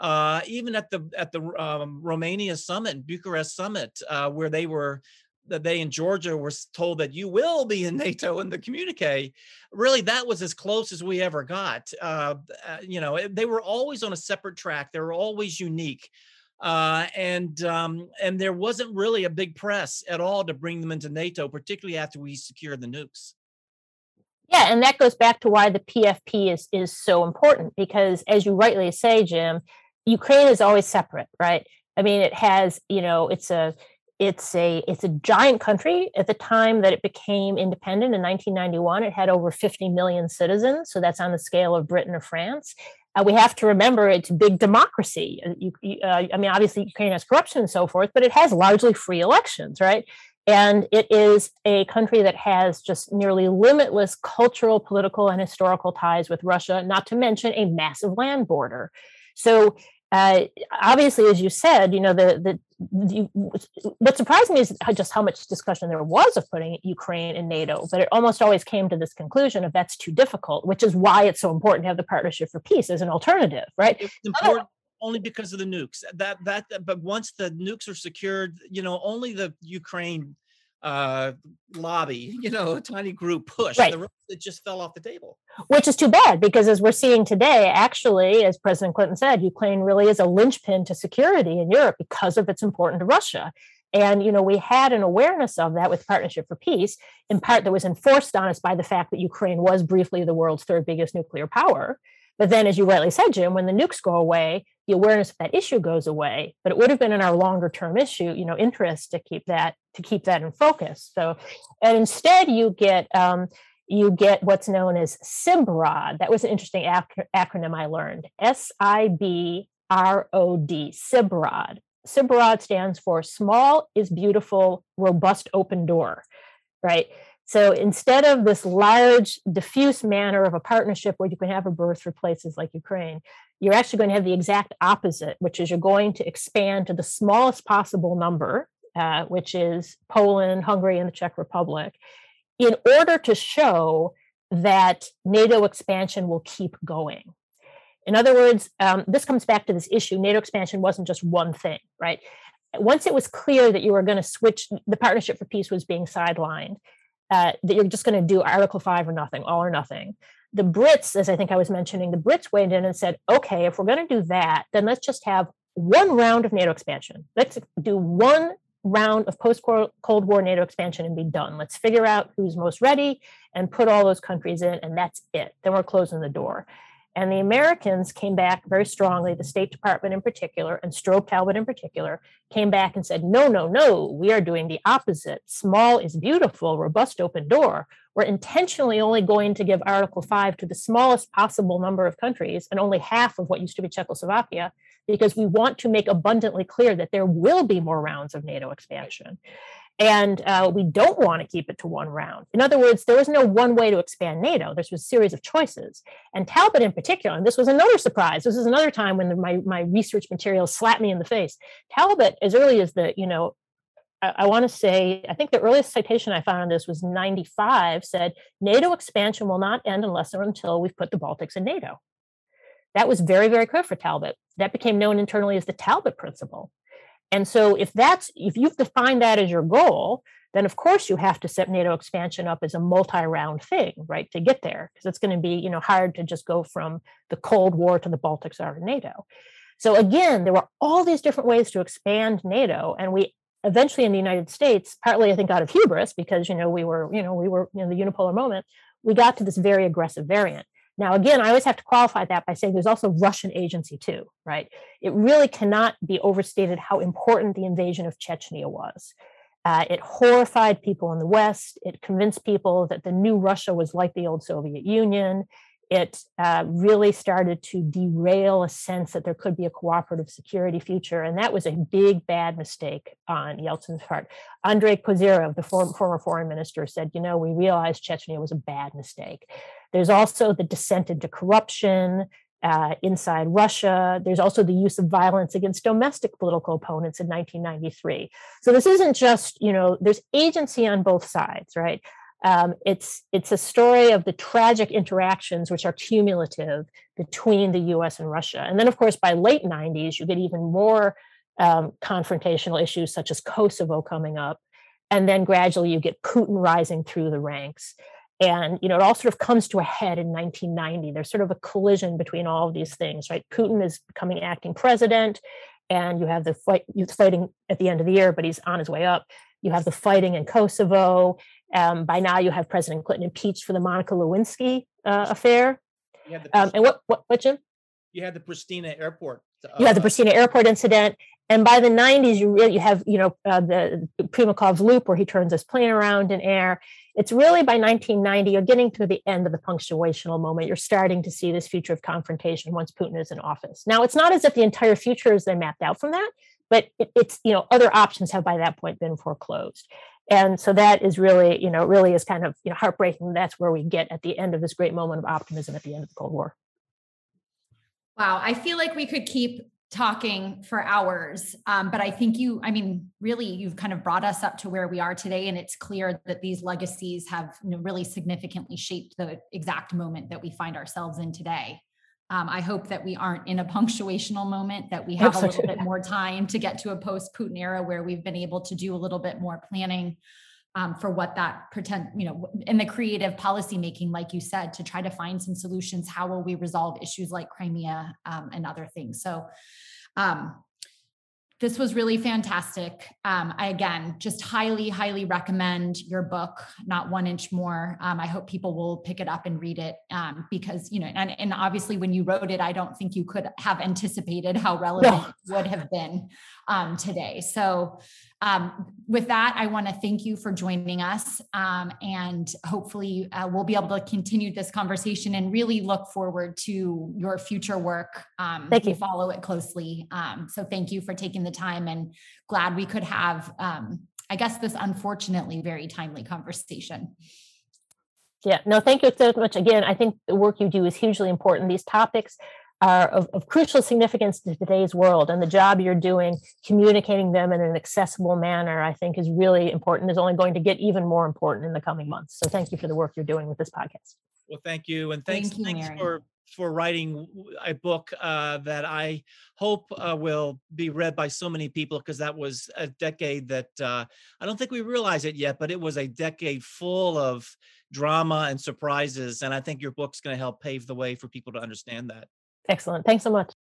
Uh, even at the at the um, Romania summit, Bucharest summit, uh, where they were, they in Georgia were told that you will be in NATO in the communique. Really, that was as close as we ever got. Uh, you know, they were always on a separate track. They were always unique. Uh, and um, and there wasn't really a big press at all to bring them into NATO, particularly after we secured the nukes. Yeah, and that goes back to why the P F P is, is so important, because as you rightly say, Jim, Ukraine is always separate, right? I mean, it has, you know, it's a it's a it's a giant country. At the time that it became independent in nineteen ninety-one, it had over fifty million citizens. So that's on the scale of Britain or France. Uh, we have to remember it's a big democracy. You, you, uh, I mean, obviously, Ukraine has corruption and so forth, but it has largely free elections, right? And it is a country that has just nearly limitless cultural, political, and historical ties with Russia, not to mention a massive land border. So uh, obviously, as you said, you know, the, the, the what surprised me is just how much discussion there was of putting Ukraine in NATO, but it almost always came to this conclusion of that's too difficult, which is why it's so important to have the Partnership for Peace as an alternative, right? It's important only because of the nukes. That that, but once the nukes are secured, you know, only the Ukraine uh lobby, you know, a tiny group push, right. The rest that just fell off the table, which is too bad, because as we're seeing today, actually, as President Clinton said, Ukraine really is a linchpin to security in Europe because of its importance to Russia. And, you know, we had an awareness of that with Partnership for Peace, in part that was enforced on us by the fact that Ukraine was briefly the world's third biggest nuclear power. But then, as you rightly said, Jim, when the nukes go away, the awareness of that issue goes away. But it would have been in our longer-term issue, you know, interest to keep that to keep that in focus. So, and instead, you get um, you get what's known as SIBROD. That was an interesting ac- acronym I learned: S I B R O D. SIBROD. SIBROD stands for Small is Beautiful, Robust Open Door, right? So instead of this large, diffuse manner of a partnership where you can have a berth for places like Ukraine, you're actually going to have the exact opposite, which is you're going to expand to the smallest possible number, uh, which is Poland, Hungary, and the Czech Republic, in order to show that NATO expansion will keep going. In other words, um, this comes back to this issue. NATO expansion wasn't just one thing, right? Once it was clear that you were going to switch, the Partnership for Peace was being sidelined, Uh, that you're just going to do Article five or nothing, all or nothing. The Brits, as I think I was mentioning, the Brits weighed in and said, okay, if we're going to do that, then let's just have one round of NATO expansion. Let's do one round of post-Cold War NATO expansion and be done. Let's figure out who's most ready and put all those countries in, and that's it. Then we're closing the door. And the Americans came back very strongly, the State Department in particular, and Strobe Talbott in particular, came back and said, no, no, no, we are doing the opposite. Small is beautiful, robust open door. We're intentionally only going to give Article five to the smallest possible number of countries and only half of what used to be Czechoslovakia, because we want to make abundantly clear that there will be more rounds of NATO expansion. And uh, we don't want to keep it to one round. In other words, there was no one way to expand NATO. There was a series of choices. And Talbot in particular, and this was another surprise. This is another time when the, my, my research materials slapped me in the face. Talbot, as early as the, you know, I, I want to say, I think the earliest citation I found on this was ninety-five, said, NATO expansion will not end unless or until we've put the Baltics in NATO. That was very, very clear for Talbot. That became known internally as the Talbot Principle. And so if that's, if you've defined that as your goal, then of course you have to set NATO expansion up as a multi-round thing, right, to get there, because it's going to be, you know, hard to just go from the Cold War to the Baltics or NATO. So again, there were all these different ways to expand NATO. And we eventually in the United States, partly I think out of hubris, because, you know, we were, you know, we were in the unipolar moment, we got to this very aggressive variant. Now, again, I always have to qualify that by saying there's also Russian agency too, right? It really cannot be overstated how important the invasion of Chechnya was. Uh, it horrified people in the West. It convinced people that the new Russia was like the old Soviet Union. It uh, really started to derail a sense that there could be a cooperative security future. And that was a big, bad mistake on Yeltsin's part. Andrei Kozyrev, the form, former foreign minister, said, you know, we realized Chechnya was a bad mistake. There's also the descent into corruption uh, inside Russia. There's also the use of violence against domestic political opponents in nineteen ninety-three. So this isn't just, you know, there's agency on both sides, right? Um, it's it's a story of the tragic interactions, which are cumulative between the U S and Russia. And then, of course, by late nineties, you get even more um, confrontational issues, such as Kosovo coming up. And then gradually you get Putin rising through the ranks. And, you know, it all sort of comes to a head in nineteen ninety. There's sort of a collision between all of these things, right? Putin is becoming acting president, and you have the fight, he's fighting at the end of the year, but he's on his way up. You have the fighting in Kosovo. Um, by now, you have President Clinton impeached for the Monica Lewinsky uh, affair. Um, and what, what, what, Jim? You had the Pristina Airport. Uh, you had the Pristina Airport incident. And by the nineties, you really you have, you know, uh, the Primakov loop where he turns his plane around in air. It's really by nineteen ninety, you're getting to the end of the punctuational moment. You're starting to see this future of confrontation once Putin is in office. Now, it's not as if the entire future is then mapped out from that, but it, it's, you know, other options have by that point been foreclosed. And so that is really, you know, really is kind of, you know, heartbreaking. That's where we get at the end of this great moment of optimism at the end of the Cold War. Wow. I feel like we could keep talking for hours. Um, but I think you, I mean, really, you've kind of brought us up to where we are today. And it's clear that these legacies have, you know, really significantly shaped the exact moment that we find ourselves in today. Um, I hope that we aren't in a punctuational moment, that we have a little bit more time to get to a post-Putin era where we've been able to do a little bit more planning um, for what that pretend, you know, in the creative policymaking, like you said, to try to find some solutions. How will we resolve issues like Crimea um, and other things? So um, this was really fantastic. Um, I, again, just highly, highly recommend your book, Not One Inch More. Um, I hope people will pick it up and read it um, because, you know, and, and obviously when you wrote it, I don't think you could have anticipated how relevant no. it would have been um, today. So um, with that, I want to thank you for joining us um, and hopefully uh, we'll be able to continue this conversation and really look forward to your future work. Um, thank you. We follow it closely. Um, so thank you for taking the The time and glad we could have, um, I guess, this unfortunately very timely conversation. Yeah, no, thank you so much. Again, I think the work you do is hugely important. These topics are of, of crucial significance to today's world, and the job you're doing, communicating them in an accessible manner, I think is really important, is only going to get even more important in the coming months. So thank you for the work you're doing with this podcast. Well, thank you. And thanks, thank you, thanks Mary. for for writing a book uh, that I hope uh, will be read by so many people, because that was a decade that uh, I don't think we realize it yet, but it was a decade full of drama and surprises. And I think your book's going to help pave the way for people to understand that. Excellent. Thanks so much.